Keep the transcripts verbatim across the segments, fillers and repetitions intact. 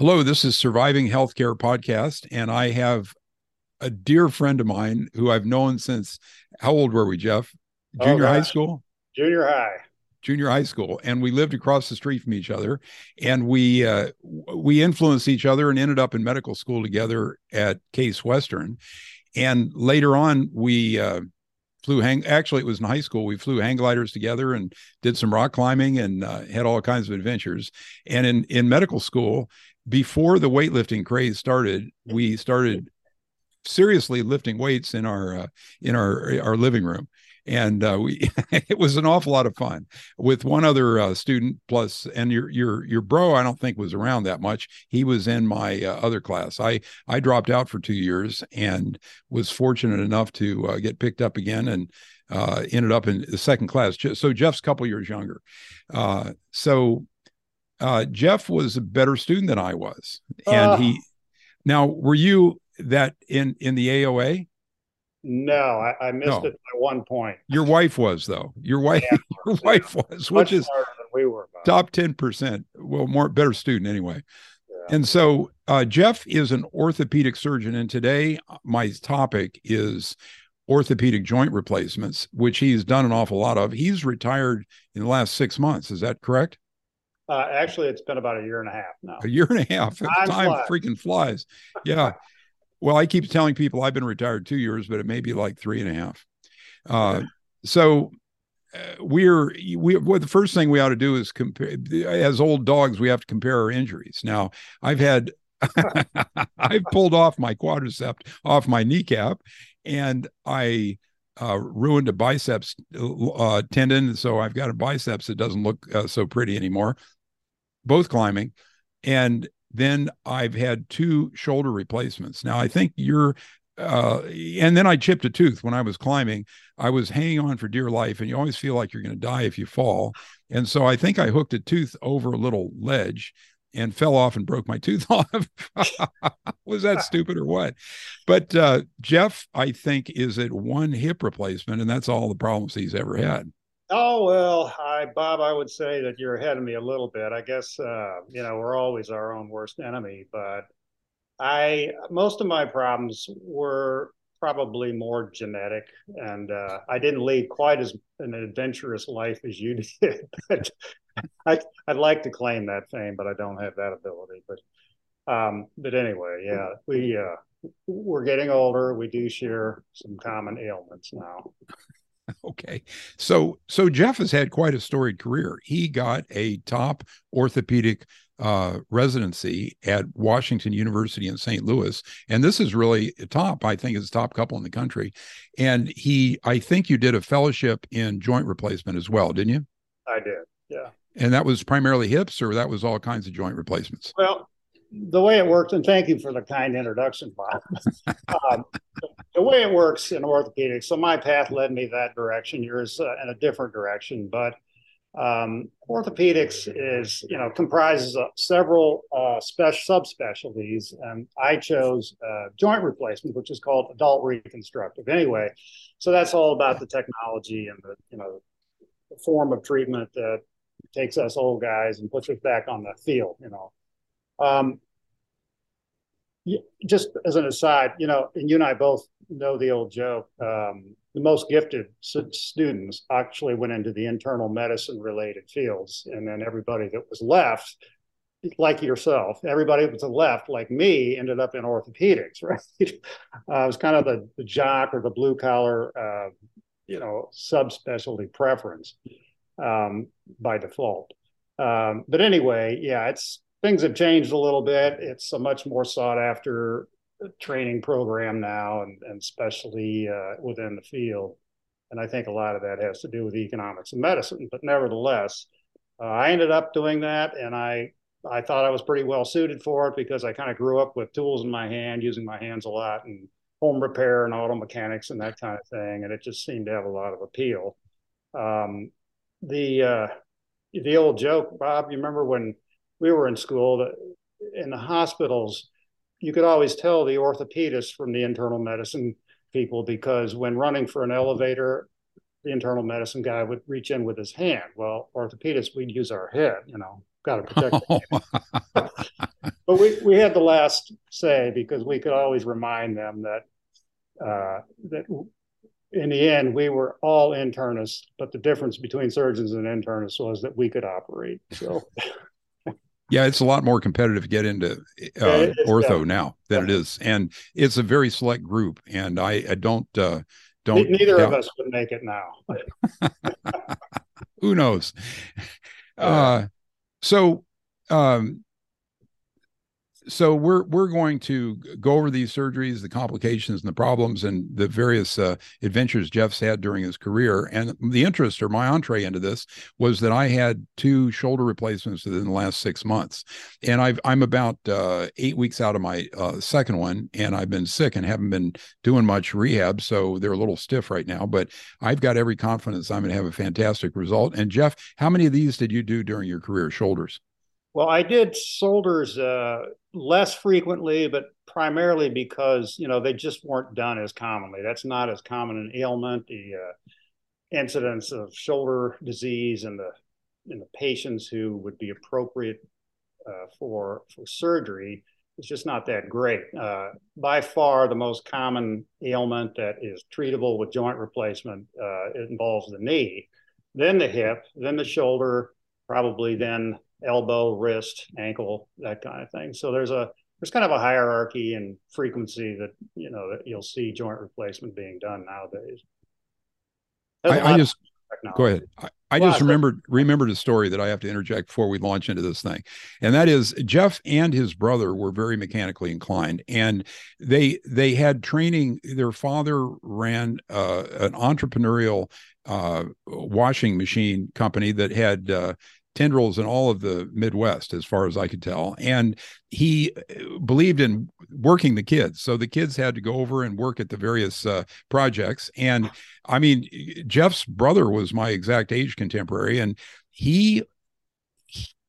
Hello, this is Surviving Healthcare Podcast, and I have a dear friend of mine who I've known since, how old were we, Jeff? Junior oh, high school? Junior high. Junior high school. And we lived across the street from each other, and we uh, we influenced each other and ended up in medical school together at Case Western. And later on, we uh, flew hang, actually it was in high school, we flew hang gliders together and did some rock climbing and uh, had all kinds of adventures. And in, in medical school, before the weightlifting craze started, we started seriously lifting weights in our uh, in our our living room, and uh, we it was an awful lot of fun with one other uh, student plus. And your your your bro, I don't think was around that much. He was in my uh, other class. I I dropped out for two years and was fortunate enough to uh, get picked up again and uh, ended up in the second class. So Jeff's a couple years younger. Uh, so. Uh, Jeff was a better student than I was. And uh, he, now, were you that in, in the A O A? No, I, I missed no. it by one point. Your wife was though. Your wife, yeah, your yeah. wife was, which Much is we were, top ten percent, well, more better student anyway. Yeah. And so uh, Jeff is an orthopedic surgeon. And today my topic is orthopedic joint replacements, which he's done an awful lot of. He's retired in the last six months. Is that correct? Uh, actually, it's been about a year and a half now. A year and a half. Time, time flies. freaking flies. Yeah. Well, I keep telling people I've been retired two years, but it may be like three and a half. Uh, so uh, we're we. Well, the first thing we ought to do is compare. As old dogs, we have to compare our injuries. Now, I've had I've pulled off my quadricep off my kneecap, and I. Uh, ruined a biceps uh, tendon, so I've got a biceps that doesn't look uh, so pretty anymore, both climbing. And then I've had two shoulder replacements. Now, I think you're, uh, and then I chipped a tooth when I was climbing. I was hanging on for dear life, and you always feel like you're going to die if you fall. And so I think I hooked a tooth over a little ledge and fell off and broke my tooth off. Was that stupid or what? But uh, Jeff, I think, is at one hip replacement, and that's all the problems he's ever had. Oh, well, I, Bob, I would say that you're ahead of me a little bit. I guess, uh, you know, we're always our own worst enemy. But I, most of my problems were probably more genetic. And uh, I didn't lead quite as an adventurous life as you did. But I, I'd like to claim that fame, but I don't have that ability. But um, but anyway, yeah, we uh, we're getting older. We do share some common ailments now. Okay, so so Jeff has had quite a storied career. He got a top orthopedic uh, residency at Washington University in Saint Louis, and this is really top. I think it's the top couple in the country. And he, I think, you did a fellowship in joint replacement as well, didn't you? I did. Yeah. And that was primarily hips, or that was all kinds of joint replacements? Well, the way it works, and thank you for the kind introduction, Bob. um, the way it works in orthopedics, so my path led me that direction, yours uh, in a different direction. But um, orthopedics is, you know, comprises of several uh, special subspecialties. And I chose uh, joint replacement, which is called adult reconstructive. Anyway, so that's all about the technology and the, you know, the form of treatment that takes us old guys and puts us back on the field, you know. Um, just as an aside, you know, and you and I both know the old joke, um, the most gifted students actually went into the internal medicine related fields. And then everybody that was left, like yourself, everybody that was left, like me, ended up in orthopedics, right? uh, I was kind of the, the jock or the blue collar, uh, you know, subspecialty preference. Um, by default. Um, but anyway, yeah, it's things have changed a little bit. It's a much more sought after training program now, and, and especially uh, within the field. And I think a lot of that has to do with economics and medicine. But nevertheless, uh, I ended up doing that, and I I thought I was pretty well suited for it because I kind of grew up with tools in my hand, using my hands a lot, and home repair and auto mechanics and that kind of thing. And it just seemed to have a lot of appeal. Um, The uh, the old joke, Bob, you remember when we were in school, that in the hospitals, you could always tell the orthopedist from the internal medicine people, because when running for an elevator, the internal medicine guy would reach in with his hand. Well, orthopedists, we'd use our head, you know, got to protect the But we, we had the last say because we could always remind them that uh, that in the end, we were all internists, but the difference between surgeons and internists was that we could operate. So, yeah, it's a lot more competitive to get into uh, yeah, ortho now than yeah. it is. And it's a very select group. And I, I don't, uh, don't. Neither doubt. of us would make it now. Who knows? Uh, so, um, so we're we're going to go over these surgeries, the complications and the problems and the various uh, adventures Jeff's had during his career. And the interest or my entree into this was that I had two shoulder replacements within the last six months. And I've, I'm about uh, eight weeks out of my uh, second one, and I've been sick and haven't been doing much rehab. So they're a little stiff right now, but I've got every confidence I'm going to have a fantastic result. And Jeff, how many of these did you do during your career, shoulders? Well, I did shoulders uh, less frequently, but primarily because, you know, they just weren't done as commonly. That's not as common an ailment. The uh, incidence of shoulder disease and the and the patients who would be appropriate uh, for for surgery is just not that great. Uh, by far, the most common ailment that is treatable with joint replacement uh, it involves the knee, then the hip, then the shoulder, probably then elbow, wrist, ankle, that kind of thing. So there's a there's kind of a hierarchy and frequency that you know that you'll see joint replacement being done nowadays. I, I just go ahead. I, I just remembered remembered a story that I have to interject before we launch into this thing, and that is Jeff and his brother were very mechanically inclined, and they they had training. Their father ran uh, an entrepreneurial uh, washing machine company that had Uh, tendrils in all of the Midwest, as far as I could tell. And he believed in working the kids. So the kids had to go over and work at the various uh, projects. And I mean, Jeff's brother was my exact age contemporary, and he,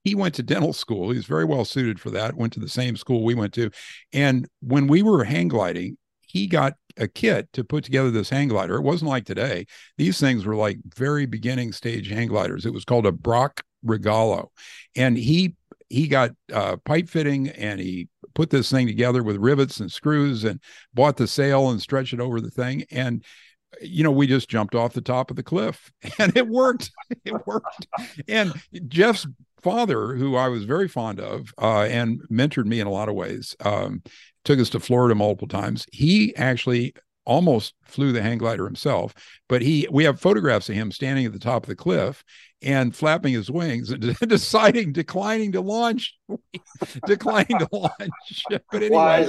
he went to dental school. He's very well suited for that. Went to the same school we went to. And when we were hang gliding, he got a kit to put together this hang glider. It wasn't like today. These things were like very beginning stage hang gliders. It was called a Brock Regalo. And he, he got uh pipe fitting, and he put this thing together with rivets and screws and bought the sail and stretched it over the thing. And, you know, we just jumped off the top of the cliff, and it worked. It worked. And Jeff's father, who I was very fond of, uh, and mentored me in a lot of ways, um, took us to Florida multiple times. He actually almost flew the hang glider himself, but he, we have photographs of him standing at the top of the cliff and flapping his wings and deciding, declining to launch, declining to launch. But anyway,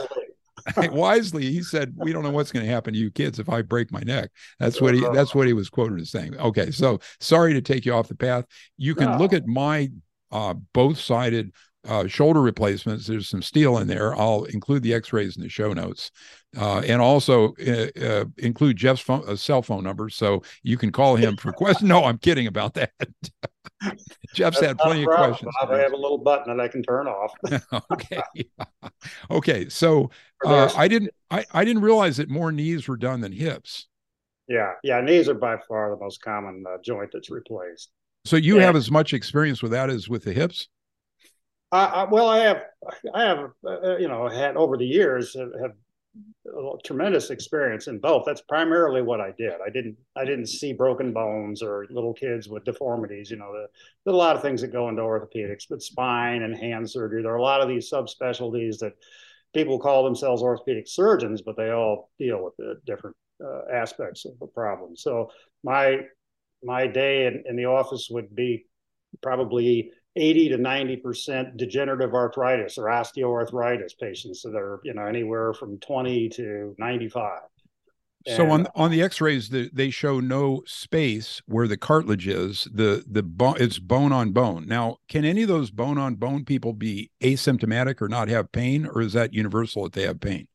wisely. wisely, he said, "We don't know what's going to happen to you kids if I break my neck." That's what he, that's what he was quoted as saying. Okay. So sorry to take you off the path. You can no. look at my uh, both sided Uh, shoulder replacements. There's some steel in there. I'll include the x-rays in the show notes, uh, and also uh, uh, include Jeff's phone, uh, cell phone number, so you can call him for questions. No, I'm kidding about that. Jeff's That's had plenty of questions. Bob, I have a little button that I can turn off. okay. Yeah. Okay. So uh, I didn't, I, I didn't realize that more knees were done than hips. Yeah. Yeah. Knees are by far the most common uh, joint that's replaced. So you yeah. have as much experience with that as with the hips? I, I, well, I have, I have, uh, you know, had over the years have, have tremendous experience in both. That's primarily what I did. I didn't, I didn't see broken bones or little kids with deformities. You know, the, there are a lot of things that go into orthopedics, but spine and hand surgery. There are a lot of these subspecialties that people call themselves orthopedic surgeons, but they all deal with the different uh, aspects of the problem. So my my day in, in the office would be probably eighty to ninety percent degenerative arthritis or osteoarthritis patients. So they're, you know, anywhere from twenty to ninety-five. And so on on the x-rays, the, they show no space where the cartilage is, the, the bone, it's bone on bone. Now, can any of those bone on bone people be asymptomatic or not have pain, or is that universal that they have pain?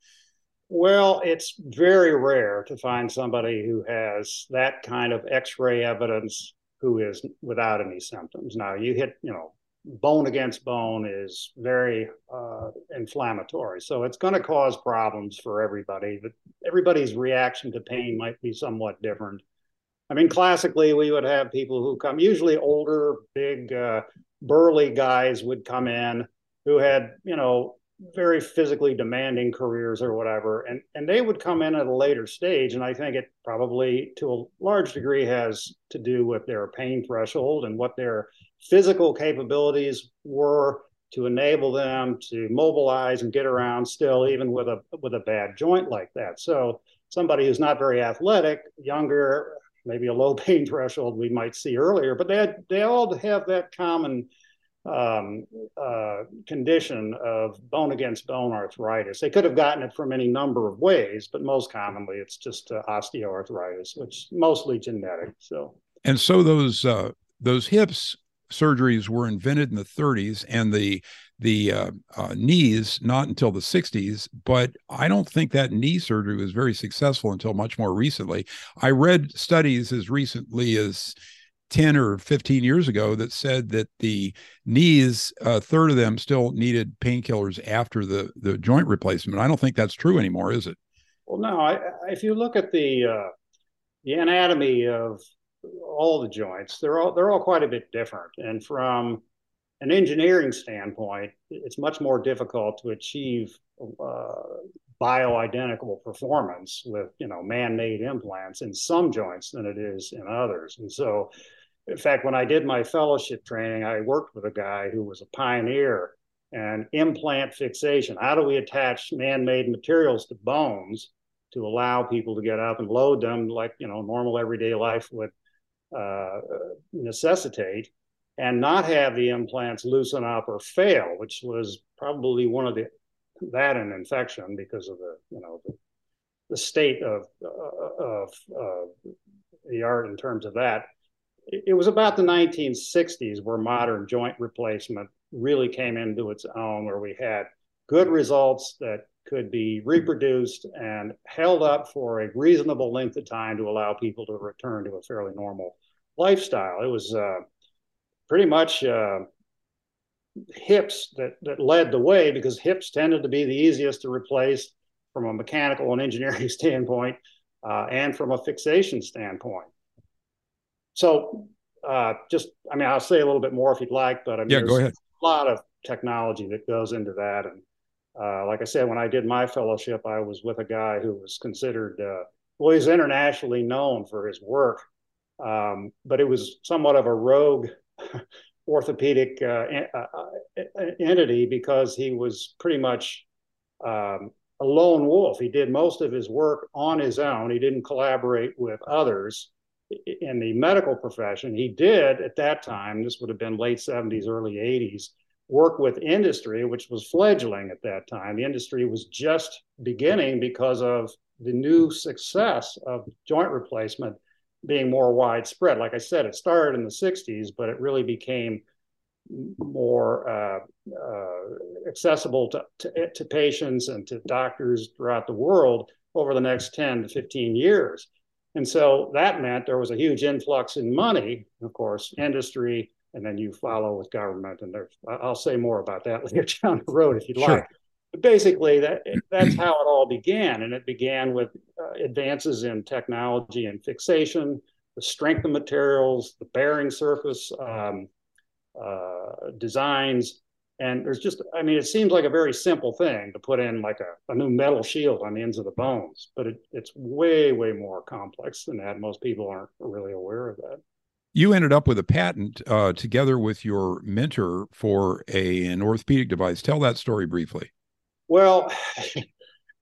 Well, it's very rare to find somebody who has that kind of x-ray evidence who is without any symptoms. Now you hit, you know, bone against bone is very uh, inflammatory. So it's going to cause problems for everybody, but everybody's reaction to pain might be somewhat different. I mean, classically, we would have people who come, usually older, big, uh, burly guys would come in who had, you know, very physically demanding careers or whatever, and and they would come in at a later stage. And I think it probably to a large degree has to do with their pain threshold and what their physical capabilities were to enable them to mobilize and get around still, even with a with a bad joint like that. So somebody who's not very athletic, younger, maybe a low pain threshold we might see earlier, but they had, they all have that common um, uh, condition of bone against bone arthritis. They could have gotten it from any number of ways, but most commonly it's just uh, osteoarthritis, which is mostly genetic. So and so those uh, those hips surgeries were invented in the thirties, and the the uh, uh, knees not until the sixties, but I don't think that knee surgery was very successful until much more recently. I read studies as recently as ten or fifteen years ago that said that the knees, a third of them still needed painkillers after the, the joint replacement. I don't think that's true anymore, is it? Well, no. I, if you look at the uh, the anatomy of all the joints, they're all they're all quite a bit different. And from an engineering standpoint, it's much more difficult to achieve uh, bioidentical performance with, you know, man-made implants in some joints than it is in others. And so, in fact, when I did my fellowship training, I worked with a guy who was a pioneer in implant fixation. How do we attach man-made materials to bones to allow people to get up and load them like, you know, normal everyday life would uh, necessitate, and not have the implants loosen up or fail, which was probably one of the, that and infection because of the, you know, the, the state of, uh, of uh, the art in terms of that. It, it was about the nineteen sixties where modern joint replacement really came into its own, where we had good results that could be reproduced and held up for a reasonable length of time to allow people to return to a fairly normal lifestyle. It was uh, pretty much uh, hips that, that led the way, because hips tended to be the easiest to replace from a mechanical and engineering standpoint uh, and from a fixation standpoint. So uh, just, I mean, I'll say a little bit more if you'd like, but I mean, yeah, there's go ahead. A lot of technology that goes into that. And Uh, like I said, when I did my fellowship, I was with a guy who was considered, uh, well, he's internationally known for his work, um, but it was somewhat of a rogue orthopedic uh, en- uh, entity, because he was pretty much um, a lone wolf. He did most of his work on his own. He didn't collaborate with others in the medical profession. He did at that time, this would have been late seventies, early eighties, work with industry, which was fledgling at that time. The industry was just beginning because of the new success of joint replacement being more widespread. Like I said, it started in the sixties, but it really became more uh, uh, accessible to, to, to patients and to doctors throughout the world over the next ten to fifteen years. And so that meant there was a huge influx in money, of course, industry, and then you follow with government, and there's, I'll say more about that later down the road if you'd sure. like. But basically, that that's how it all began, and it began with uh, advances in technology and fixation, the strength of materials, the bearing surface um, uh, designs, and there's just, I mean, it seems like a very simple thing to put in like a, a new metal shield on the ends of the bones, but it, it's way, way more complex than that. Most people aren't really aware of that. You ended up with a patent uh, together with your mentor for a, an orthopedic device. Tell that story briefly. Well,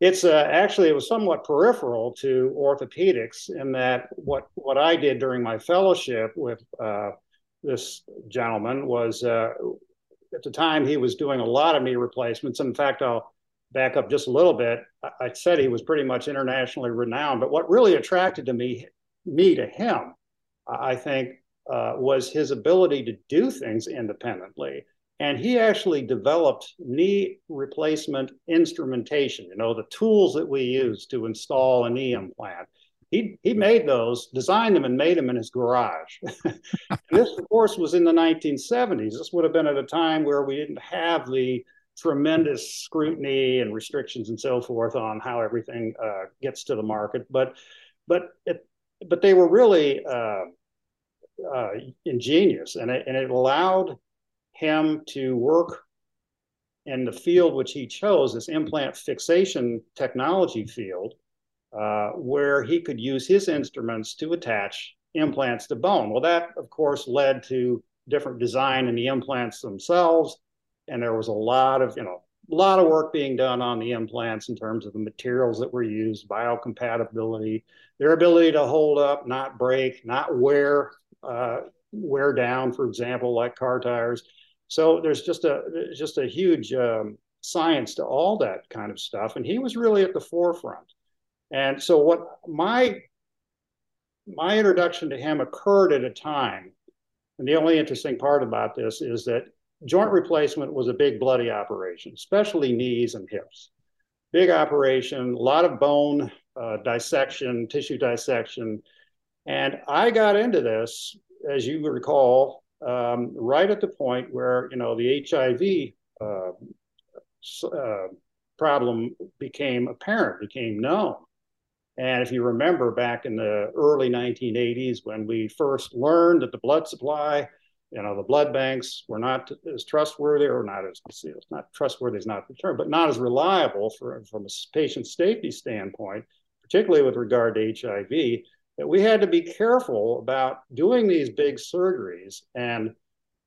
it's uh, actually, it was somewhat peripheral to orthopedics in that what, what I did during my fellowship with uh, this gentleman was, uh, at the time, he was doing a lot of knee replacements. In fact, I'll back up just a little bit. I, I said he was pretty much internationally renowned, but what really attracted to me, me to him, I think, Uh, was his ability to do things independently. And he actually developed knee replacement instrumentation, you know, the tools that we use to install a knee implant. He he made those, designed them, and made them in his garage. And this, of course, was in the nineteen seventies. This would have been at a time where we didn't have the tremendous scrutiny and restrictions and so forth on how everything uh, gets to the market. But, but, it, but they were really... Uh, Uh, ingenious, and it, and it allowed him to work And the field which he chose, this implant fixation technology field, uh, where he could use his instruments to attach implants to bone. Well, that, of course, led to different design in the implants themselves. And there was a lot of, you know, a lot of work being done on the implants in terms of the materials that were used, biocompatibility, their ability to hold up, not break, not wear, uh, wear down, for example, like car tires. So there's just a just a huge um, science to all that kind of stuff. And he was really at the forefront. And so what my my introduction to him occurred at a time. And the only interesting part about this is that joint replacement was a big bloody operation, especially knees and hips. Big operation, a lot of bone uh, dissection, tissue dissection. And I got into this, as you recall, um, right at the point where, you know, the H I V uh, uh, problem became apparent, became known. And if you remember back in the early nineteen eighties, when we first learned that the blood supply, you know, the blood banks were not as trustworthy, or not as, it's not trustworthy is not the term, but not as reliable for, from a patient safety standpoint, particularly with regard to H I V, that we had to be careful about doing these big surgeries and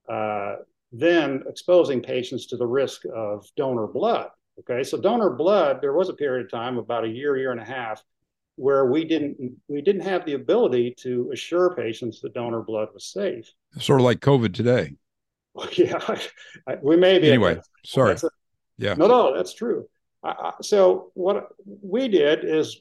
uh, then exposing patients to the risk of donor blood. Okay, so donor blood, there was a period of time, about a year, year and a half, where we didn't we didn't have the ability to assure patients that donor blood was safe. Sort of like COVID today. Yeah, I, I, we may be. Anyway, sorry. A, yeah. No, no, that's true. I, I, so what we did is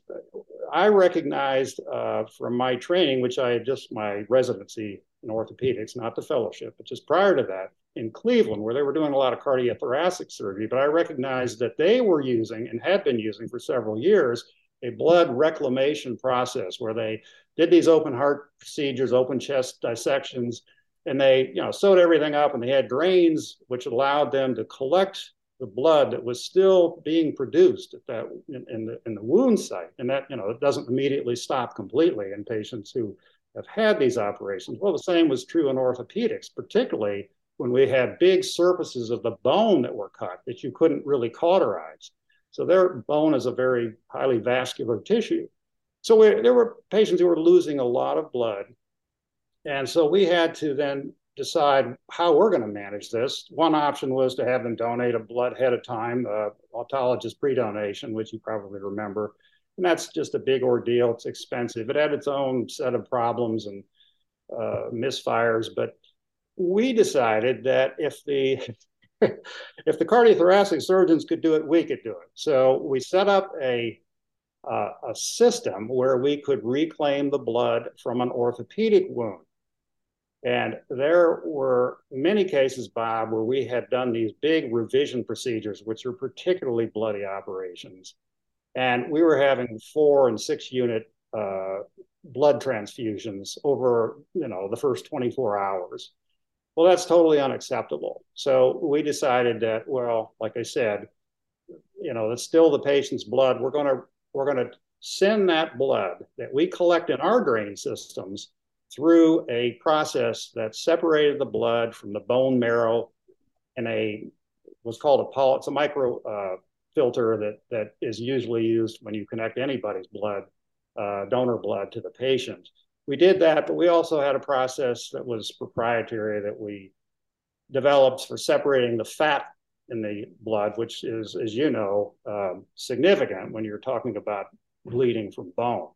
I recognized uh, from my training, which I had just my residency in orthopedics, not the fellowship, but just prior to that in Cleveland, where they were doing a lot of cardiothoracic surgery. But I recognized that they were using and had been using for several years a blood reclamation process where they did these open heart procedures, open chest dissections, and they, you know, sewed everything up, and they had drains which allowed them to collect the blood that was still being produced at that in, in the in the wound site. And that, you know, it doesn't immediately stop completely in patients who have had these operations. Well, the same was true in orthopedics, particularly when we had big surfaces of the bone that were cut that you couldn't really cauterize. So their bone is a very highly vascular tissue. So we, there were patients who were losing a lot of blood. And so we had to then decide how we're going to manage this. One option was to have them donate a blood head at a time, uh, autologous pre-donation, which you probably remember. And that's just a big ordeal. It's expensive. It had its own set of problems and uh, misfires. But we decided that if the... if the cardiothoracic surgeons could do it, we could do it. So we set up a, uh, a system where we could reclaim the blood from an orthopedic wound. And there were many cases, Bob, where we had done these big revision procedures, which are particularly bloody operations. And we were having four and six unit uh, blood transfusions over, you know, the first twenty-four hours. Well, that's totally unacceptable. So we decided that, well, like I said, you know, it's still the patient's blood. We're going to we're going to send that blood that we collect in our drain systems through a process that separated the blood from the bone marrow in a what's called a poly. It's a micro uh, filter that that is usually used when you connect anybody's blood, uh, donor blood, to the patient. We did that, but we also had a process that was proprietary that we developed for separating the fat in the blood, which is, as you know, um, significant when you're talking about bleeding from bone.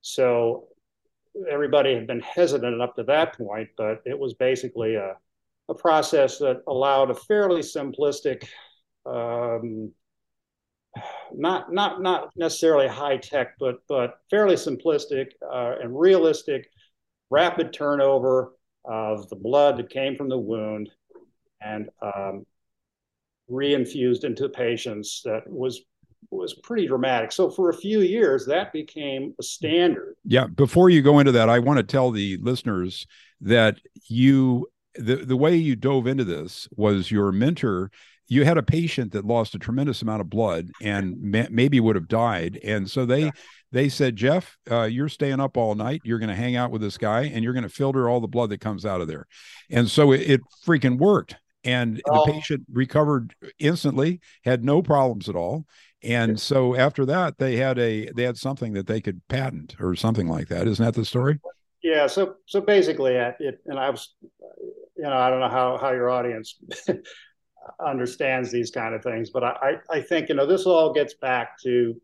So everybody had been hesitant up to that point, but it was basically a, a process that allowed a fairly simplistic, um, Not, not, not necessarily high tech, but but fairly simplistic uh, and realistic, rapid turnover of the blood that came from the wound, and um, reinfused into patients. That was was pretty dramatic. So for a few years, that became a standard. Yeah. Before you go into that, I want to tell the listeners that you the the way you dove into this was your mentor. You had a patient that lost a tremendous amount of blood and ma- maybe would have died. And so they, yeah. they said, Jeff, uh, you're staying up all night. You're going to hang out with this guy and you're going to filter all the blood that comes out of there. And so it, it freaking worked. And oh. the patient recovered instantly, had no problems at all. And yeah. so after that, they had a they had something that they could patent or something like that. Isn't that the story? Yeah. So so basically, it, and I was, you know, I don't know how, how your audience understands these kind of things, but I, I think, you know, this all gets back to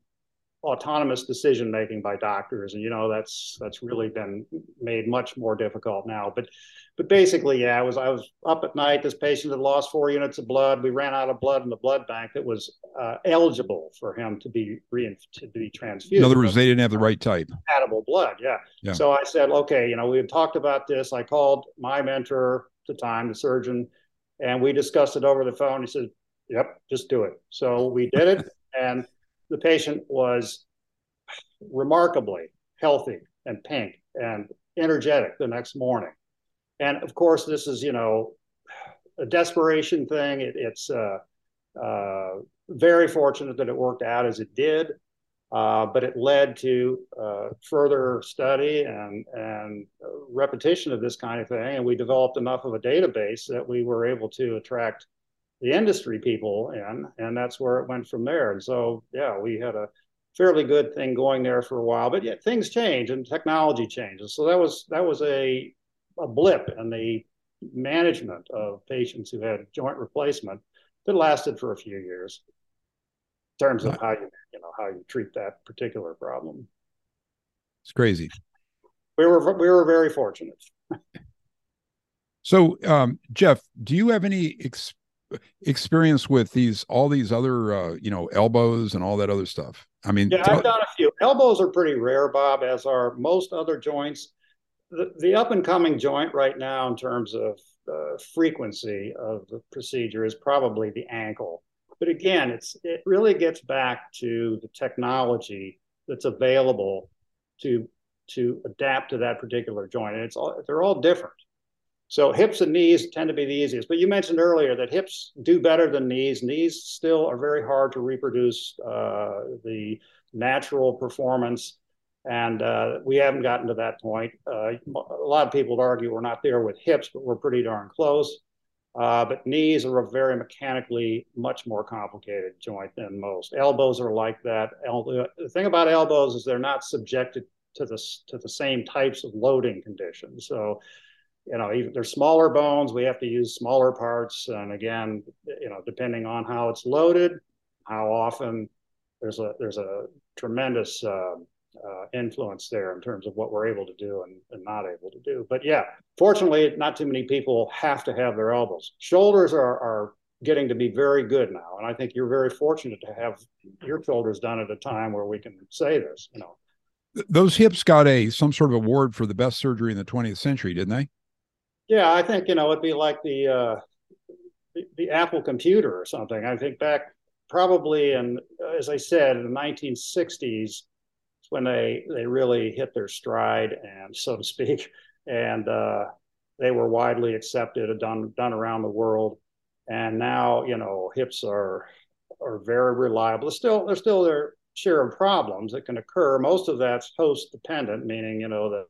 autonomous decision making by doctors, and you know that's that's really been made much more difficult now. But but basically, yeah, I was I was up at night. This patient had lost four units of blood. We ran out of blood in the blood bank that was uh, eligible for him to be re- to be transfused. In other words, they didn't have the right type. Compatible blood, yeah. yeah. So I said, okay, you know, we had talked about this. I called my mentor at the time, the surgeon, and we discussed it over the phone. He said, "Yep, just do it." So we did it, and the patient was remarkably healthy and pink and energetic the next morning. And of course, this is, you know, a desperation thing. It, it's uh, uh, very fortunate that it worked out as it did, uh, but it led to uh, further study and, and repetition of this kind of thing. And we developed enough of a database that we were able to attract the industry people in, and that's where it went from there. And so, yeah, we had a fairly good thing going there for a while, but yeah, things change and technology changes. So that was that was a, a blip in the management of patients who had joint replacement that lasted for a few years in terms of how you, you know, how you treat that particular problem. It's crazy. We were, we were very fortunate. So, um, Jeff, do you have any experience experience with these all these other uh you know elbows and all that other stuff? I mean, yeah, I've done a few. Elbows are pretty rare, Bob, as are most other joints. The, the up and coming joint right now in terms of uh, frequency of the procedure is probably the ankle. But again, it's it really gets back to the technology that's available to to adapt to that particular joint, and it's all they're all different. So hips and knees tend to be the easiest. But you mentioned earlier that hips do better than knees. Knees still are very hard to reproduce uh, the natural performance. And uh, we haven't gotten to that point. Uh, a lot of people would argue we're not there with hips, but we're pretty darn close. Uh, but knees are a very mechanically much more complicated joint than most. Elbows are like that. El- the thing about elbows is they're not subjected to the, to the same types of loading conditions. So, you know, even they're smaller bones, we have to use smaller parts. And again, you know, depending on how it's loaded, how often, there's a there's a tremendous uh, uh, influence there in terms of what we're able to do and, and not able to do. But yeah, fortunately, not too many people have to have their elbows. Shoulders are, are getting to be very good now. And I think you're very fortunate to have your shoulders done at a time where we can say this, you know. Those hips got a some sort of award for the best surgery in the twentieth century, didn't they? Yeah, I think, you know, it'd be like the, uh, the the Apple computer or something. I think back probably in, as I said, in the nineteen sixties is when they, they really hit their stride, and so to speak, and uh, they were widely accepted and done, done around the world. And now, you know, hips are are very reliable. There's still, there's still their share of problems that can occur. Most of that's host-dependent, meaning, you know, the,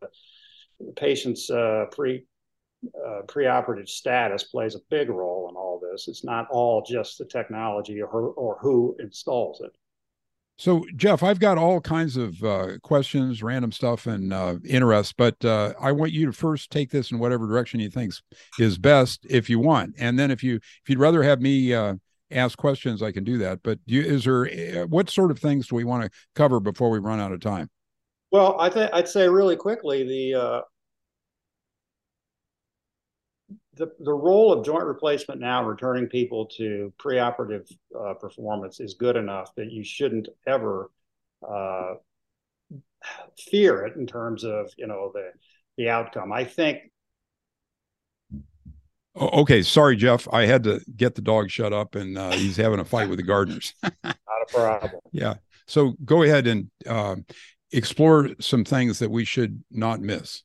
the patient's uh, pre- Uh, preoperative status plays a big role in all this. It's not all just the technology or, or who installs it. So, Jeff, I've got all kinds of uh, questions, random stuff, and uh, interest, but uh, I want you to first take this in whatever direction you think is best, if you want. And then if you if you'd rather have me uh, ask questions, I can do that. But do you, is there what sort of things do we want to cover before we run out of time? Well, I think I'd say really quickly the. Uh, The, the role of joint replacement now, returning people to preoperative uh, performance, is good enough that you shouldn't ever uh, fear it in terms of, you know, the the outcome. I think. Okay, sorry, Jeff. I had to get the dog shut up, and uh, he's having a fight with the gardeners. Not a problem. Yeah. So go ahead and uh, explore some things that we should not miss.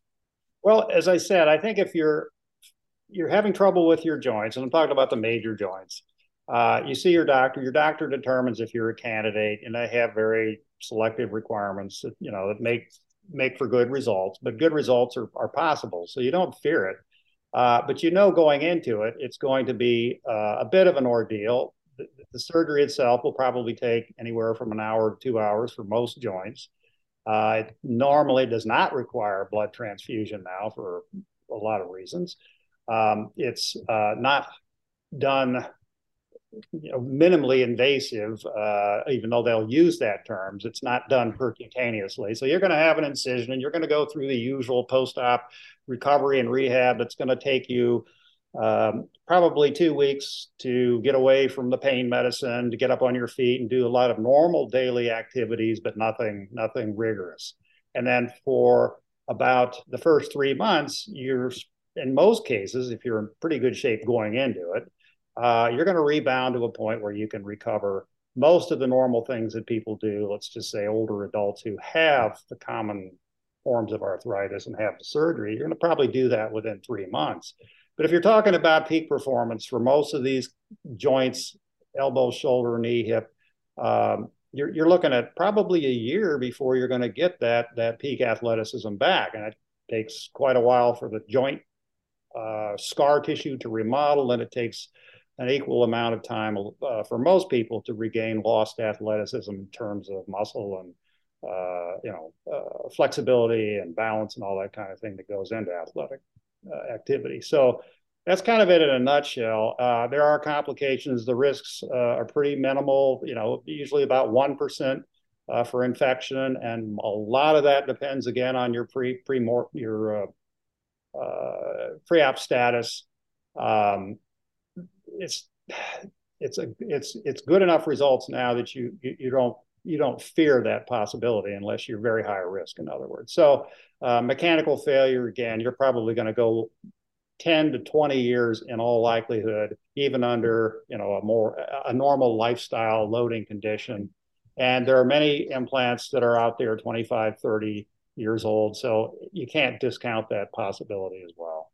Well, as I said, I think if you're you're having trouble with your joints, and I'm talking about the major joints, uh, you see your doctor, your doctor determines if you're a candidate, and they have very selective requirements that, you know, that make, make for good results, but good results are, are possible. So you don't fear it. Uh, but you know, going into it, it's going to be uh, a bit of an ordeal. The, the surgery itself will probably take anywhere from an hour to two hours for most joints. Uh, it normally does not require blood transfusion now for a lot of reasons. Um, it's uh, not done you know, minimally invasive, uh, even though they'll use that terms. It's not done percutaneously. So you're going to have an incision and you're going to go through the usual post-op recovery and rehab that's going to take you um, probably two weeks to get away from the pain medicine, to get up on your feet and do a lot of normal daily activities, but nothing, nothing rigorous. And then for about the first three months, you're in most cases, if you're in pretty good shape going into it, uh, you're going to rebound to a point where you can recover most of the normal things that people do. Let's just say older adults who have the common forms of arthritis and have the surgery, you're going to probably do that within three months. But if you're talking about peak performance for most of these joints, elbow, shoulder, knee, hip, um, you're, you're looking at probably a year before you're going to get that, that peak athleticism back. And it takes quite a while for the joint Uh, scar tissue to remodel, and it takes an equal amount of time uh, for most people to regain lost athleticism in terms of muscle and uh, you know uh, flexibility and balance and all that kind of thing that goes into athletic uh, activity. So that's kind of it in a nutshell. Uh, there are complications. The risks uh, are pretty minimal. You know, usually about one percent uh, for infection, and a lot of that depends again on your pre pre more your uh, Uh, pre-op status. Um, it's it's a it's it's good enough results now that you, you you don't you don't fear that possibility unless you're very high risk. In other words, so uh, mechanical failure again, you're probably going to go ten to twenty years in all likelihood, even under you know a more a normal lifestyle loading condition. And there are many implants that are out there twenty-five, thirty years old. So you can't discount that possibility as well.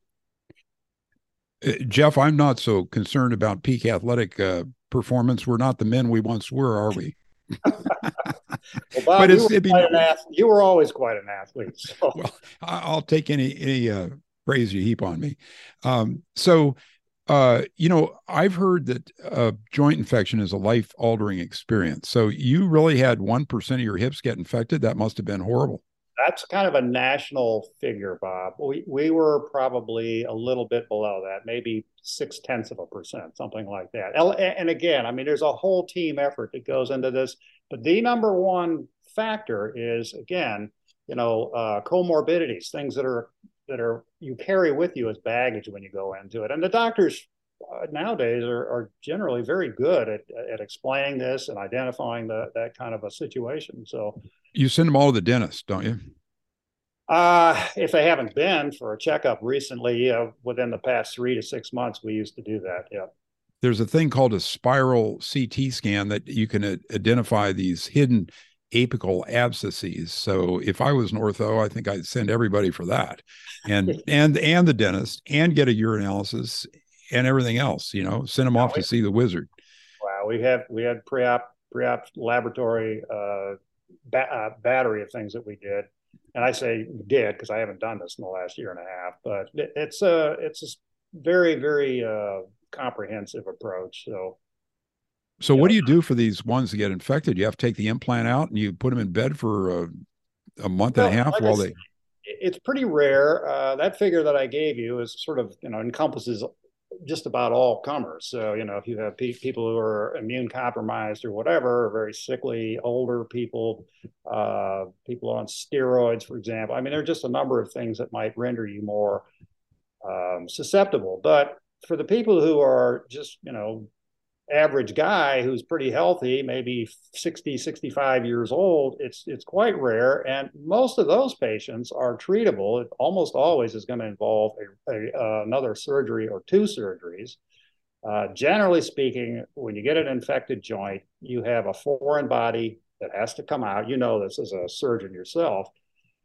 Uh, Jeff, I'm not so concerned about peak athletic uh, performance. We're not the men we once were, are we? well, Bob, but you, were quite an ath- you were always quite an athlete. So. Well, I'll take any, any uh, praise you heap on me. Um, so, uh, you know, I've heard that uh, joint infection is a life-altering experience. So you really had one percent of your hips get infected. That must have been horrible. That's kind of a national figure, Bob. We we were probably a little bit below that, maybe six tenths of a percent, something like that. And again, I mean, there's a whole team effort that goes into this. But the number one factor is, again, you know, uh, comorbidities, things that are that are you carry with you as baggage when you go into it. And the doctors uh, nowadays are, are generally very good at at explaining this and identifying the, that kind of a situation. So. You send them all to the dentist, don't you? Uh, if they haven't been for a checkup recently, uh, within the past three to six months, we used to do that, yeah. There's a thing called a spiral C T scan that you can uh, identify these hidden apical abscesses. So if I was an ortho, I think I'd send everybody for that. And and and the dentist, and get a urinalysis, and everything else, you know, send them now off we, to see the wizard. Wow, we have we had pre-op, pre-op laboratory uh Ba- uh, battery of things that we did, and I say did because I haven't done this in the last year and a half. But it, it's a it's a very very uh, comprehensive approach. So, so what know. do you do for these ones that get infected? You have to take the implant out and you put them in bed for a, a month well, and a half like while I they. Say, it's pretty rare. Uh, that figure that I gave you is sort of you know encompasses just about all comers. So, you know, if you have pe- people who are immune compromised or whatever, very sickly, older people, uh, people on steroids, for example, I mean, there are just a number of things that might render you more um, susceptible. But for the people who are just, you know, average guy who's pretty healthy, maybe sixty, sixty-five years old, it's it's quite rare. And most of those patients are treatable. It almost always is going to involve a, a, uh, another surgery or two surgeries. Uh, generally speaking, when you get an infected joint, you have a foreign body that has to come out. You know this as a surgeon yourself.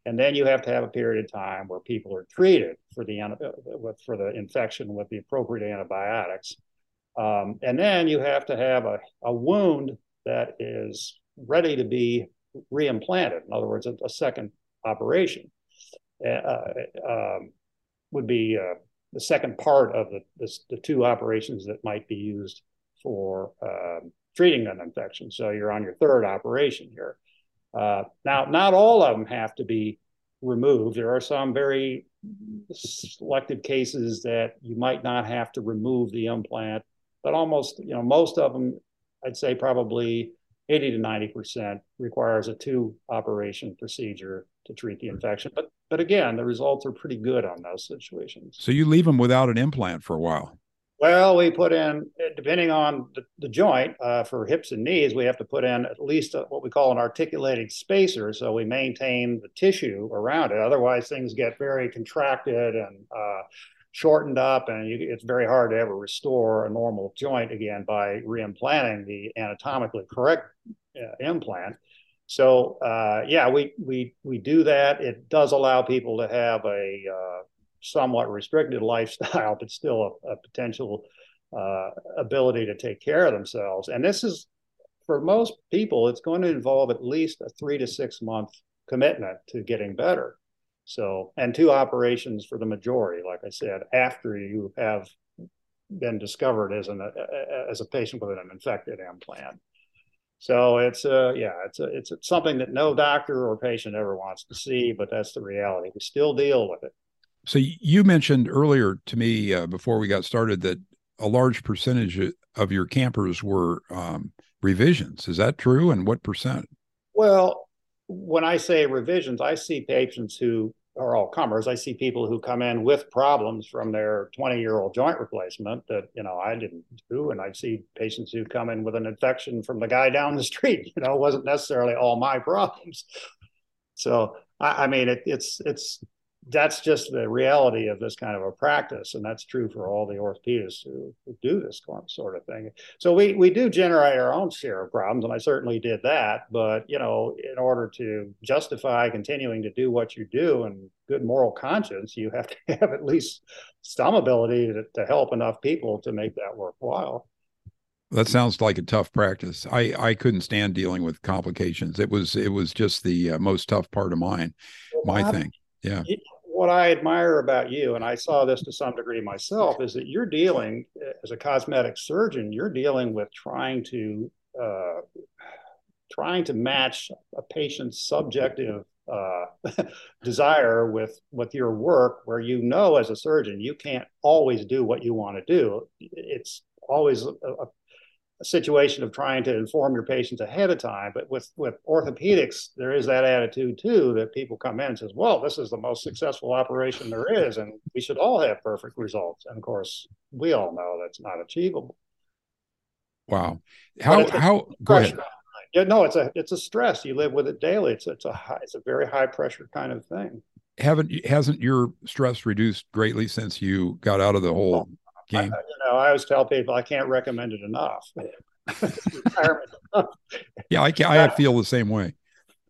And then you have to have a period of time where people are treated for the, for the infection with the appropriate antibiotics. Um, and then you have to have a, a wound that is ready to be reimplanted. In other words, a, a second operation uh, um, would be uh, the second part of the, this, the two operations that might be used for um, treating an infection. So you're on your third operation here. Uh, now, not all of them have to be removed. There are some very selective cases that you might not have to remove the implant, but almost, you know, most of them, I'd say probably eighty to ninety percent requires a two operation procedure to treat the infection. But but again, the results are pretty good on those situations. So you leave them without an implant for a while? Well, we put in, depending on the, the joint, uh, for hips and knees, we have to put in at least a, what we call an articulated spacer, so we maintain the tissue around it. Otherwise, things get very contracted and uh, shortened up, and you, it's very hard to ever restore a normal joint again by reimplanting the anatomically correct uh, implant. So, uh, yeah, we we we do that. It does allow people to have a uh, somewhat restricted lifestyle, but still a, a potential uh, ability to take care of themselves. And this is, for most people, it's going to involve at least a three to six month commitment to getting better. So, and two operations for the majority, like I said, after you have been discovered as an as a patient with an infected implant. So it's a, uh, yeah, it's a, it's something that no doctor or patient ever wants to see, but that's the reality. We still deal with it. So you mentioned earlier to me uh, before we got started that a large percentage of your campers were um, revisions. Is that true? And what percent? Well, when I say revisions, I see patients who are all comers. I see people who come in with problems from their twenty-year-old joint replacement that, you know, I didn't do. And I see patients who come in with an infection from the guy down the street. You know, it wasn't necessarily all my problems. So, I, I mean, it, it's it's... that's just the reality of this kind of a practice. And that's true for all the orthopedists who, who do this sort of thing. So we, we do generate our own share of problems. And I certainly did that, but, you know, in order to justify continuing to do what you do and good moral conscience, you have to have at least some ability to, to help enough people to make that worthwhile. That sounds like a tough practice. I, I couldn't stand dealing with complications. It was, it was just the most tough part of mine, my well, thing. Yeah. It, What I admire about you, and I saw this to some degree myself, is that you're dealing, as a cosmetic surgeon, you're dealing with trying to uh, trying to match a patient's subjective uh, desire with, with your work, where you know as a surgeon, you can't always do what you want to do. It's always a, a, a situation of trying to inform your patients ahead of time. But with, with orthopedics, there is that attitude too, that people come in and says, well, this is the most successful operation there is, and we should all have perfect results. And of course, we all know that's not achievable. Wow. How, how, go ahead. No, it's a, it's a stress. You live with it daily. It's, it's a high, it's a very high pressure kind of thing. Haven't, hasn't your stress reduced greatly since you got out of the whole oh. game? I, you know, I always tell people I can't recommend it enough. Yeah, I, can, I feel the same way.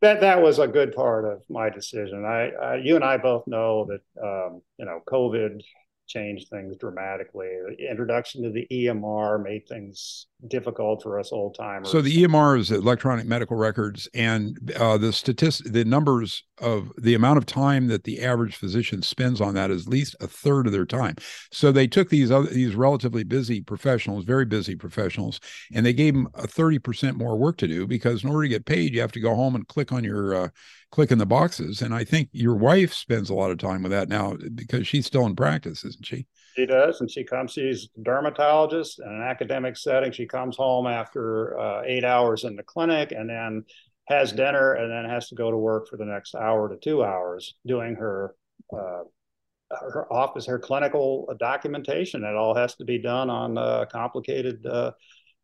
That that was a good part of my decision. I, I you and I both know that um, you know, COVID changed things dramatically. The introduction to the E M R made things difficult for us old timers. So the E M R is electronic medical records, and uh, the statistic, the numbers of the amount of time that the average physician spends on that is at least a third of their time. So they took these other, these relatively busy professionals, very busy professionals, and they gave them a thirty percent more work to do, because in order to get paid, you have to go home and click on your uh, click in the boxes. And I think your wife spends a lot of time with that now, because she's still in practice, isn't she? She does. And she comes, she's a dermatologist in an academic setting. She comes home after uh, eight hours in the clinic, and then has dinner, and then has to go to work for the next hour to two hours doing her, uh, her office, her clinical documentation. It all has to be done on uh, complicated uh,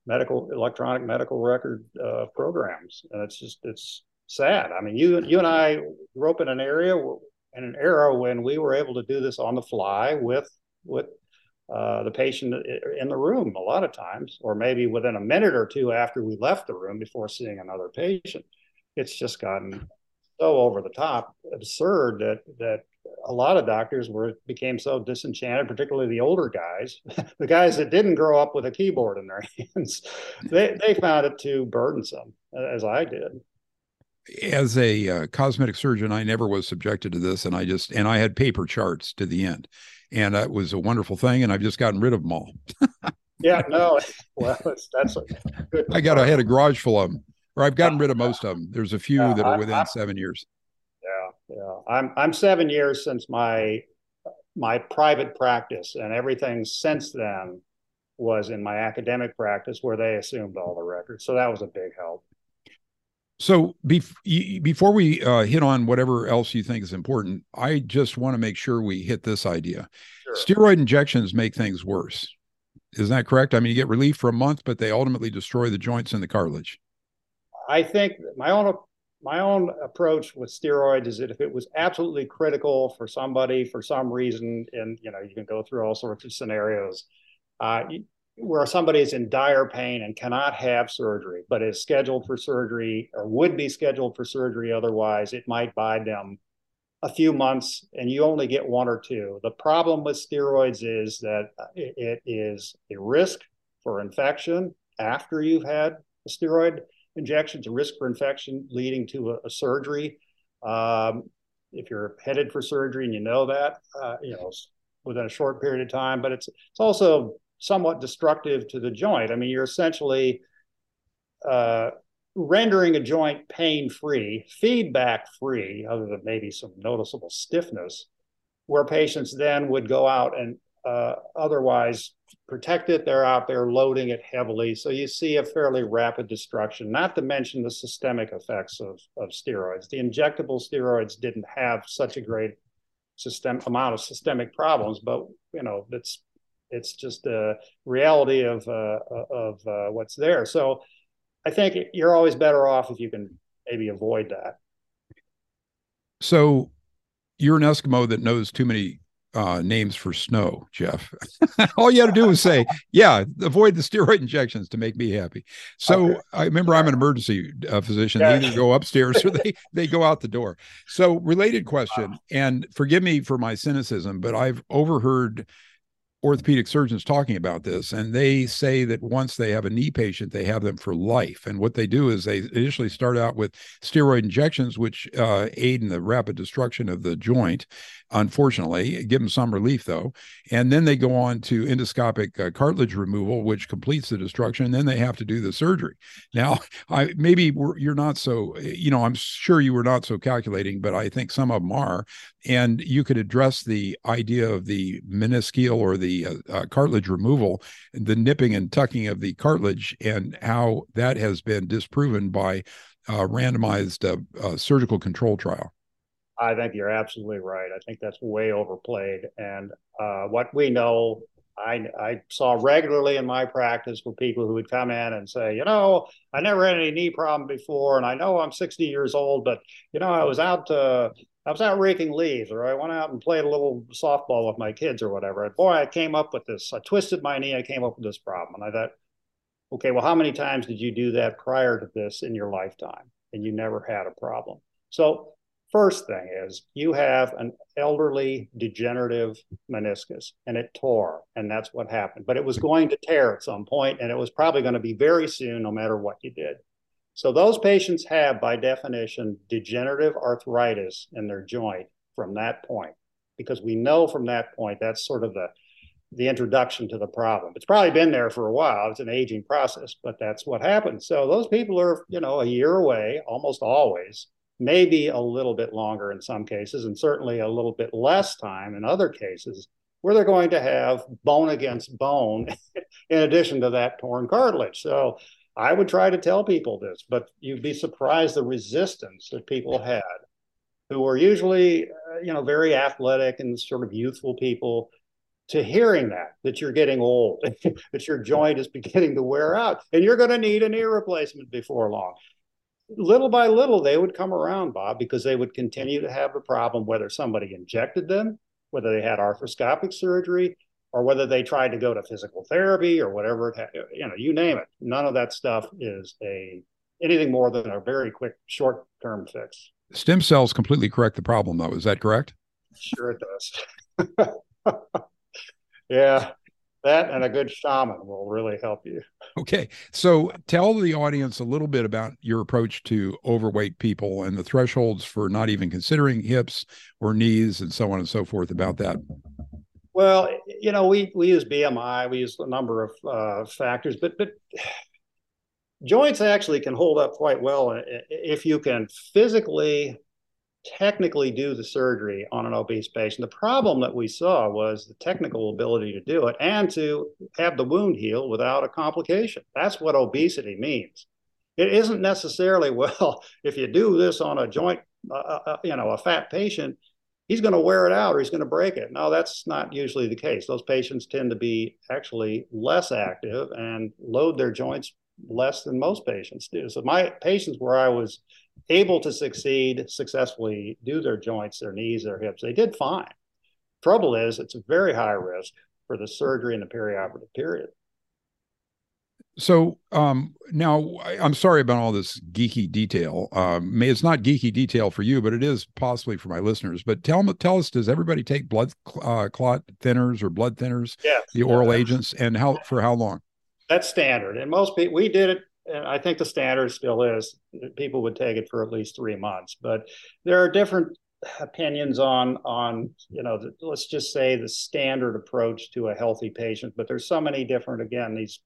medical, electronic medical record uh, programs. And it's just, it's sad. I mean, you, you and I grew up in an area, in an era when we were able to do this on the fly with, with uh, the patient in the room a lot of times, or maybe within a minute or two after we left the room before seeing another patient. It's just gotten so over the top, absurd, that that a lot of doctors were became so disenchanted, particularly the older guys, the guys that didn't grow up with a keyboard in their hands. They, they found it too burdensome, as I did. As a uh, cosmetic surgeon, I never was subjected to this, and I just and I had paper charts to the end. And that was a wonderful thing. And I've just gotten rid of them all. Yeah, no. Well, it's, that's a good I got I had a garage full of them, or I've gotten rid of most of them. There's a few yeah, that are within I, I, seven years. Yeah, yeah. I'm I'm seven years since my my private practice, and everything since then was in my academic practice where they assumed all the records. So that was a big help. So bef- before we uh, hit on whatever else you think is important, I just want to make sure we hit this idea. Sure. Steroid injections make things worse. Isn't that correct? I mean, you get relief for a month, but they ultimately destroy the joints and the cartilage. I think my own my own approach with steroids is that if it was absolutely critical for somebody for some reason, and you know, you can go through all sorts of scenarios uh, where somebody is in dire pain and cannot have surgery, but is scheduled for surgery or would be scheduled for surgery otherwise, it might buy them a few months, and you only get one or two. The problem with steroids is that it is a risk for infection after you've had a steroid injection. It's a risk for infection leading to a, a surgery. Um, if you're headed for surgery and you know that, uh, you know, within a short period of time, but it's it's also somewhat destructive to the joint. I mean, you're essentially uh, rendering a joint pain-free, feedback-free, other than maybe some noticeable stiffness, where patients then would go out and uh, otherwise protect it. They're out there loading it heavily. So you see a fairly rapid destruction, not to mention the systemic effects of, of steroids. The injectable steroids didn't have such a great system, amount of systemic problems, but, you know, it's, it's just the reality of, uh, of uh, what's there. So I think you're always better off if you can maybe avoid that. So you're an Eskimo that knows too many uh, names for snow, Jeff. All you had to do was say, yeah, avoid the steroid injections to make me happy. So okay. I remember I'm an emergency uh, physician. Yeah. They either go upstairs or they, they go out the door. So related question, wow. And forgive me for my cynicism, but I've overheard orthopedic surgeons talking about this, and they say that once they have a knee patient, they have them for life. And what they do is they initially start out with steroid injections, which uh, aid in the rapid destruction of the joint, unfortunately, give them some relief though. And then they go on to endoscopic uh, cartilage removal, which completes the destruction. And then they have to do the surgery. Now, I maybe we're, you're not so, you know, I'm sure you were not so calculating, but I think some of them are. And you could address the idea of the meniscal or the Uh, uh, cartilage removal, the nipping and tucking of the cartilage, and how that has been disproven by uh, randomized uh, uh, surgical control trial. I think you're absolutely right. I think that's way overplayed. And uh, what we know, I, I saw regularly in my practice with people who would come in and say, you know, I never had any knee problem before, and I know I'm sixty years old, but, you know, I was out to... I was out raking leaves, or I went out and played a little softball with my kids or whatever. And boy, I came up with this. I twisted my knee. I came up with this problem. And I thought, okay, well, how many times did you do that prior to this in your lifetime? And you never had a problem. So first thing is you have an elderly degenerative meniscus, and it tore. And that's what happened. But it was going to tear at some point, and it was probably going to be very soon, no matter what you did. So those patients have, by definition, degenerative arthritis in their joint from that point, because we know from that point, that's sort of the, the introduction to the problem. It's probably been there for a while. It's an aging process, but that's what happens. So those people are, you know, a year away, almost always, maybe a little bit longer in some cases, and certainly a little bit less time in other cases, where they're going to have bone against bone in addition to that torn cartilage. So I would try to tell people this, but you'd be surprised the resistance that people had, who were usually, uh, you know, very athletic and sort of youthful people, to hearing that, that you're getting old, that your joint is beginning to wear out, and you're going to need a knee replacement before long. Little by little, they would come around, Bob, because they would continue to have the problem, whether somebody injected them, whether they had arthroscopic surgery, or whether they tried to go to physical therapy or whatever, it ha- you know, you name it. None of that stuff is a anything more than a very quick, short-term fix. Stem cells completely correct the problem, though. Is that correct? Sure it does. Yeah, that and a good shaman will really help you. Okay, so tell the audience a little bit about your approach to overweight people and the thresholds for not even considering hips or knees and so on and so forth about that. Well, you know, we, we use B M I, we use a number of uh, factors, but but joints actually can hold up quite well if you can physically, technically do the surgery on an obese patient. The problem that we saw was the technical ability to do it and to have the wound heal without a complication. That's what obesity means. It isn't necessarily, well, if you do this on a joint, uh, uh, you know, a fat patient, he's going to wear it out or he's going to break it. No, that's not usually the case. Those patients tend to be actually less active and load their joints less than most patients do. So my patients where I was able to succeed, successfully do their joints, their knees, their hips, they did fine. Trouble is, it's a very high risk for the surgery in the perioperative period. So um, now, I'm sorry about all this geeky detail. Um, it's not geeky detail for you, but it is possibly for my listeners. But tell tell us, does everybody take blood uh, clot thinners or blood thinners, yes, the oral yes. agents, and how for how long? That's standard. And most people, we did it, and I think the standard still is, people would take it for at least three months. But there are different opinions on, on you know, the, let's just say the standard approach to a healthy patient. But there's so many different, again, these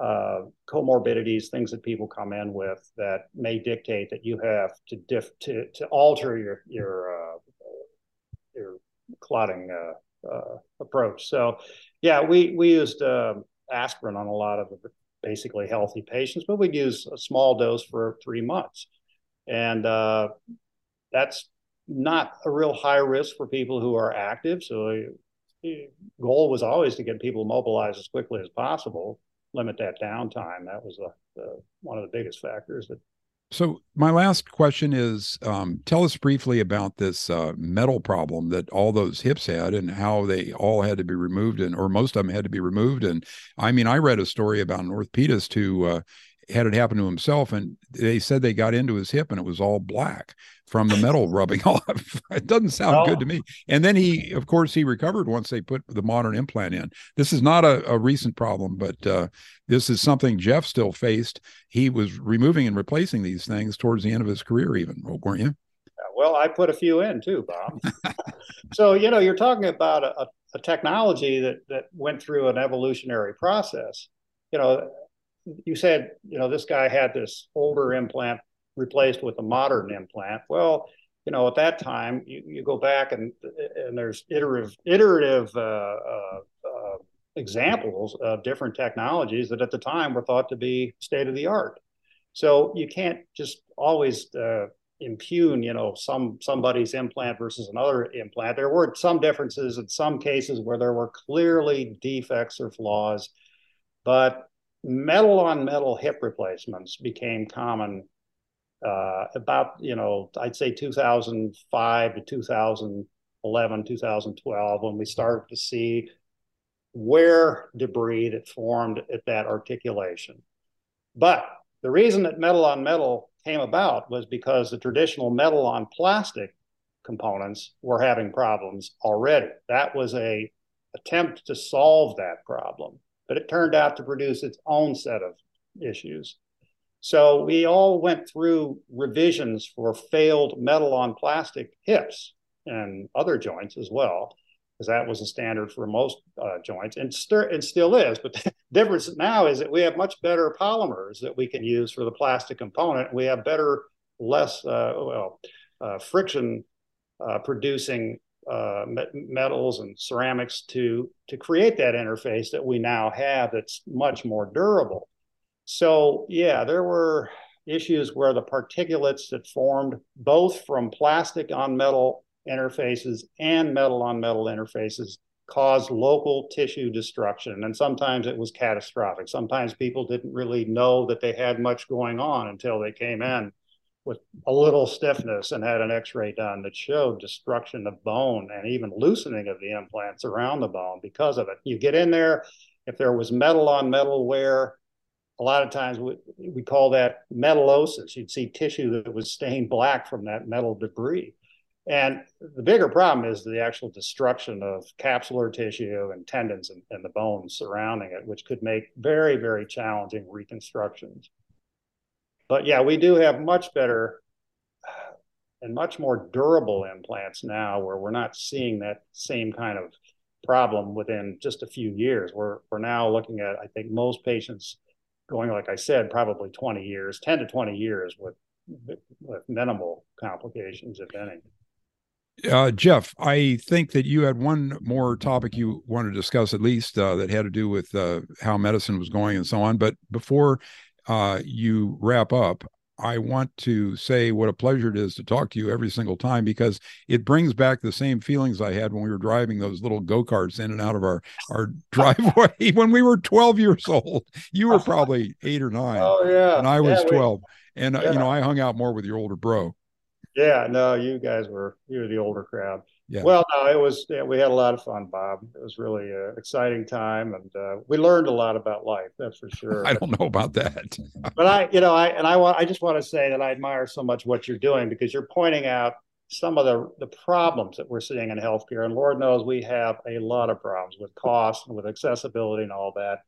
uh, comorbidities, things that people come in with that may dictate that you have to diff, to, to alter your, your, uh, your clotting uh, uh, approach. So, yeah, we, we used... Uh, aspirin on a lot of the basically healthy patients, but we'd use a small dose for three months. And uh, that's not a real high risk for people who are active. So the goal was always to get people mobilized as quickly as possible, limit that downtime. That was a, a, one of the biggest factors. That So my last question is, um, tell us briefly about this uh, metal problem that all those hips had and how they all had to be removed, and or most of them had to be removed. And I mean, I read a story about an orthopedist who uh, had it happen to himself, and they said they got into his hip and it was all black from the metal rubbing all up. It doesn't sound oh. good to me. And then he, of course, he recovered once they put the modern implant in. This is not a, a recent problem, but uh, this is something Jeff still faced. He was removing and replacing these things towards the end of his career even, weren't you? Well, I put a few in too, Bob. So, you know, you're talking about a, a technology that, that went through an evolutionary process. You know, you said, you know, this guy had this older implant replaced with a modern implant. Well, you know, at that time, you, you go back and and there's iterative iterative uh, uh, uh, examples of different technologies that at the time were thought to be state of the art. So you can't just always uh, impugn, you know, some somebody's implant versus another implant. There were some differences in some cases where there were clearly defects or flaws, but metal on metal hip replacements became common uh, about, you know, I'd say two thousand five to two thousand eleven, two thousand twelve, when we started to see wear debris that formed at that articulation. But the reason that metal on metal came about was because the traditional metal on plastic components were having problems already. That was a attempt to solve that problem, but it turned out to produce its own set of issues. So we all went through revisions for failed metal on plastic hips and other joints as well, because that was a standard for most uh, joints, and st- it still is. But the difference now is that we have much better polymers that we can use for the plastic component. We have better, less uh, well, uh, friction uh, producing Uh, metals and ceramics to to create that interface that we now have that's much more durable. So yeah, there were issues where the particulates that formed both from plastic on metal interfaces and metal on metal interfaces caused local tissue destruction, and sometimes it was catastrophic. Sometimes people didn't really know that they had much going on until they came in with a little stiffness and had an x-ray done that showed destruction of bone and even loosening of the implants around the bone because of it. You get in there, if there was metal on metal wear, a lot of times we, we call that metallosis. You'd see tissue that was stained black from that metal debris. And the bigger problem is the actual destruction of capsular tissue and tendons and, and the bones surrounding it, which could make very, very challenging reconstructions. But yeah, we do have much better and much more durable implants now where we're not seeing that same kind of problem within just a few years. We're, we're now looking at, I think, most patients going, like I said, probably twenty years, ten to twenty years with, with minimal complications, if any. Uh, Jeff, I think that you had one more topic you wanted to discuss, at least uh, that had to do with uh, how medicine was going and so on. But before uh, you wrap up, I want to say what a pleasure it is to talk to you every single time, because it brings back the same feelings I had when we were driving those little go-karts in and out of our, our driveway when we were twelve years old. You were probably eight or nine. Oh, yeah. And I was yeah, we, twelve. And, yeah. you know, I hung out more with your older bro. Yeah, no, you guys were, you were the older crowd. Yeah. Well, no, it was, yeah, we had a lot of fun, Bob. It was really an exciting time, and uh, we learned a lot about life, that's for sure. I don't know about that. But I, you know, I, and I want, I just want to say that I admire so much what you're doing, because you're pointing out some of the, the problems that we're seeing in healthcare. And Lord knows we have a lot of problems with cost and with accessibility and all that.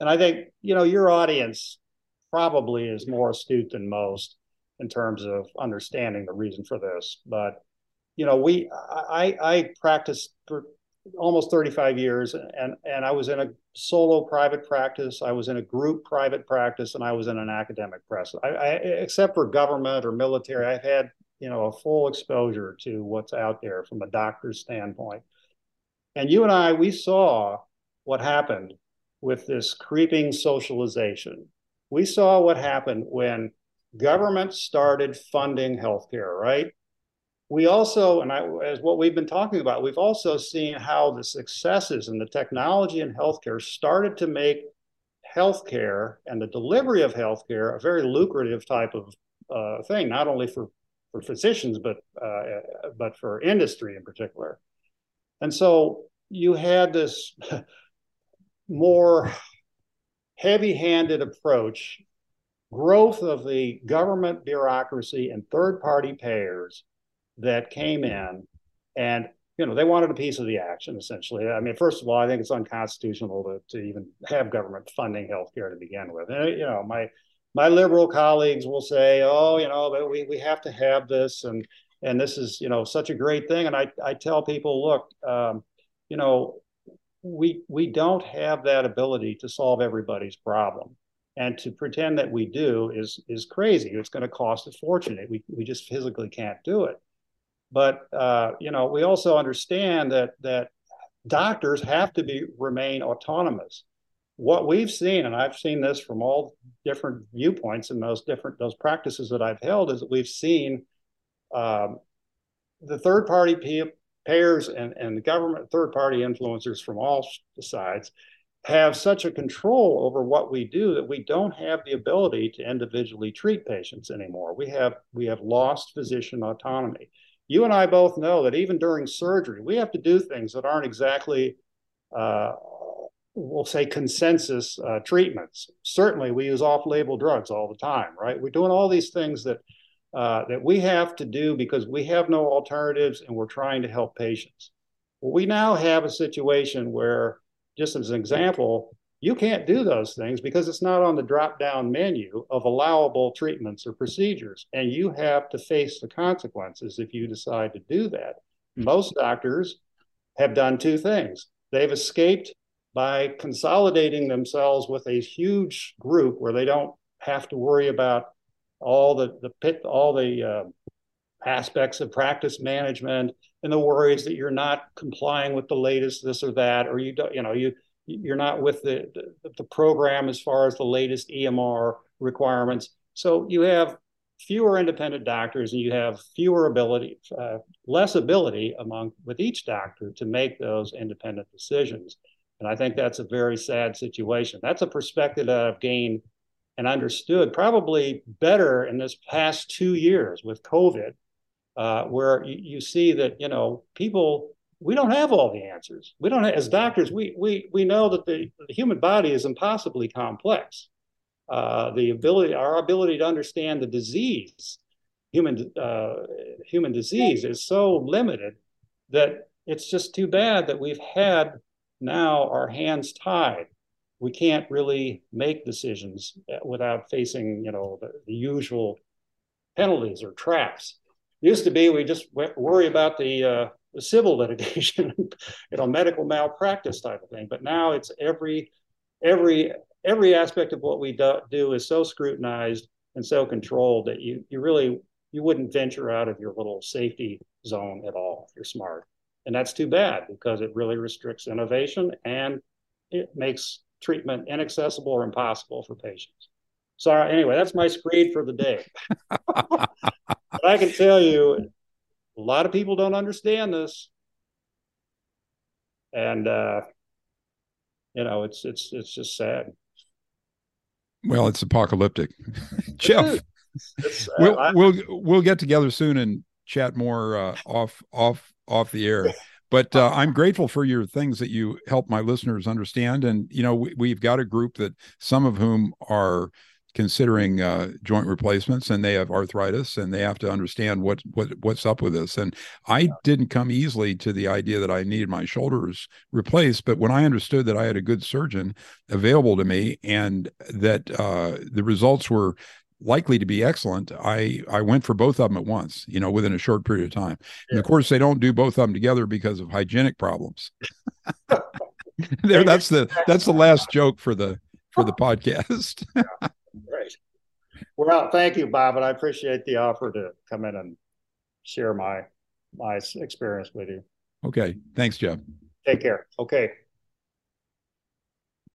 And I think, you know, your audience probably is more astute than most in terms of understanding the reason for this. But, you know, we I, I practiced for almost thirty-five years, and, and I was in a solo private practice. I was in a group private practice, and I was in an academic press. I, I, except for government or military, I've had, you know, a full exposure to what's out there from a doctor's standpoint. And you and I, we saw what happened with this creeping socialization. We saw what happened when government started funding healthcare, right? We also, and I, as what we've been talking about, we've also seen how the successes and the technology in healthcare started to make healthcare and the delivery of healthcare a very lucrative type of uh, thing, not only for, for physicians, but uh, but for industry in particular. And so you had this more heavy-handed approach, growth of the government bureaucracy and third-party payers that came in, and, you know, they wanted a piece of the action, essentially. I mean, first of all, I think it's unconstitutional to, to even have government funding healthcare to begin with. And, you know, my my liberal colleagues will say, oh, you know, but we, we have to have this, and and this is, you know, such a great thing. And I, I tell people, look, um, you know, we we don't have that ability to solve everybody's problem. And to pretend that we do is is crazy. It's going to cost a fortune. We we just physically can't do it. But uh, you know, we also understand that that doctors have to be remain autonomous. What we've seen, and I've seen this from all different viewpoints in those different those practices that I've held, is that we've seen um, the third party pay- payers and and the government third party influencers from all sides have such a control over what we do that we don't have the ability to individually treat patients anymore. We have we have lost physician autonomy. You and I both know that even during surgery, we have to do things that aren't exactly, uh, we'll say, consensus uh, treatments. Certainly, we use off-label drugs all the time, right? We're doing all these things that uh, that we have to do because we have no alternatives and we're trying to help patients. Well, we now have a situation where, just as an example, you can't do those things because it's not on the drop-down menu of allowable treatments or procedures, and you have to face the consequences if you decide to do that. Mm-hmm. Most doctors have done two things. They've escaped by consolidating themselves with a huge group where they don't have to worry about all the, the pit, all the uh, aspects of practice management and the worries that you're not complying with the latest this or that, or you don't, you know, you you're not with the, the the program as far as the latest E M R requirements. So you have fewer independent doctors, and you have fewer ability, uh, less ability among with each doctor to make those independent decisions. And I think that's a very sad situation. That's a perspective that I've gained and understood probably better in this past two years with COVID, uh, where you, you see that, you know, people, we don't have all the answers. We don't have, as doctors, we we we know that the, the human body is impossibly complex. Uh, the ability, our ability to understand the disease, human uh, human disease, is so limited that it's just too bad that we've had now our hands tied. We can't really make decisions without facing, you know, the, the usual penalties or traps. It used to be we just worry about the uh, civil litigation, you know, medical malpractice type of thing. But now it's every every every aspect of what we do, do is so scrutinized and so controlled that you you really you wouldn't venture out of your little safety zone at all if you're smart. And that's too bad, because it really restricts innovation and it makes treatment inaccessible or impossible for patients. So anyway, that's my screed for the day. But I can tell you, a lot of people don't understand this, and uh, you know, it's it's it's just sad. Well, it's apocalyptic, Jeff. It's, uh, we'll I, we'll we'll get together soon and chat more uh, off off off the air. But uh, I'm grateful for your things that you help my listeners understand. And you know, we, we've got a group that some of whom are considering uh, joint replacements, and they have arthritis, and they have to understand what what what's up with this. And I didn't come easily to the idea that I needed my shoulders replaced, but when I understood that I had a good surgeon available to me and that uh, the results were likely to be excellent, I I went for both of them at once, you know, within a short period of time. Yeah. And of course, they don't do both of them together because of hygienic problems. There, that's the that's the last joke for the for the podcast. Great. Well, thank you, Bob, and I appreciate the offer to come in and share my my experience with you. Okay. Thanks, Jeff. Take care. Okay.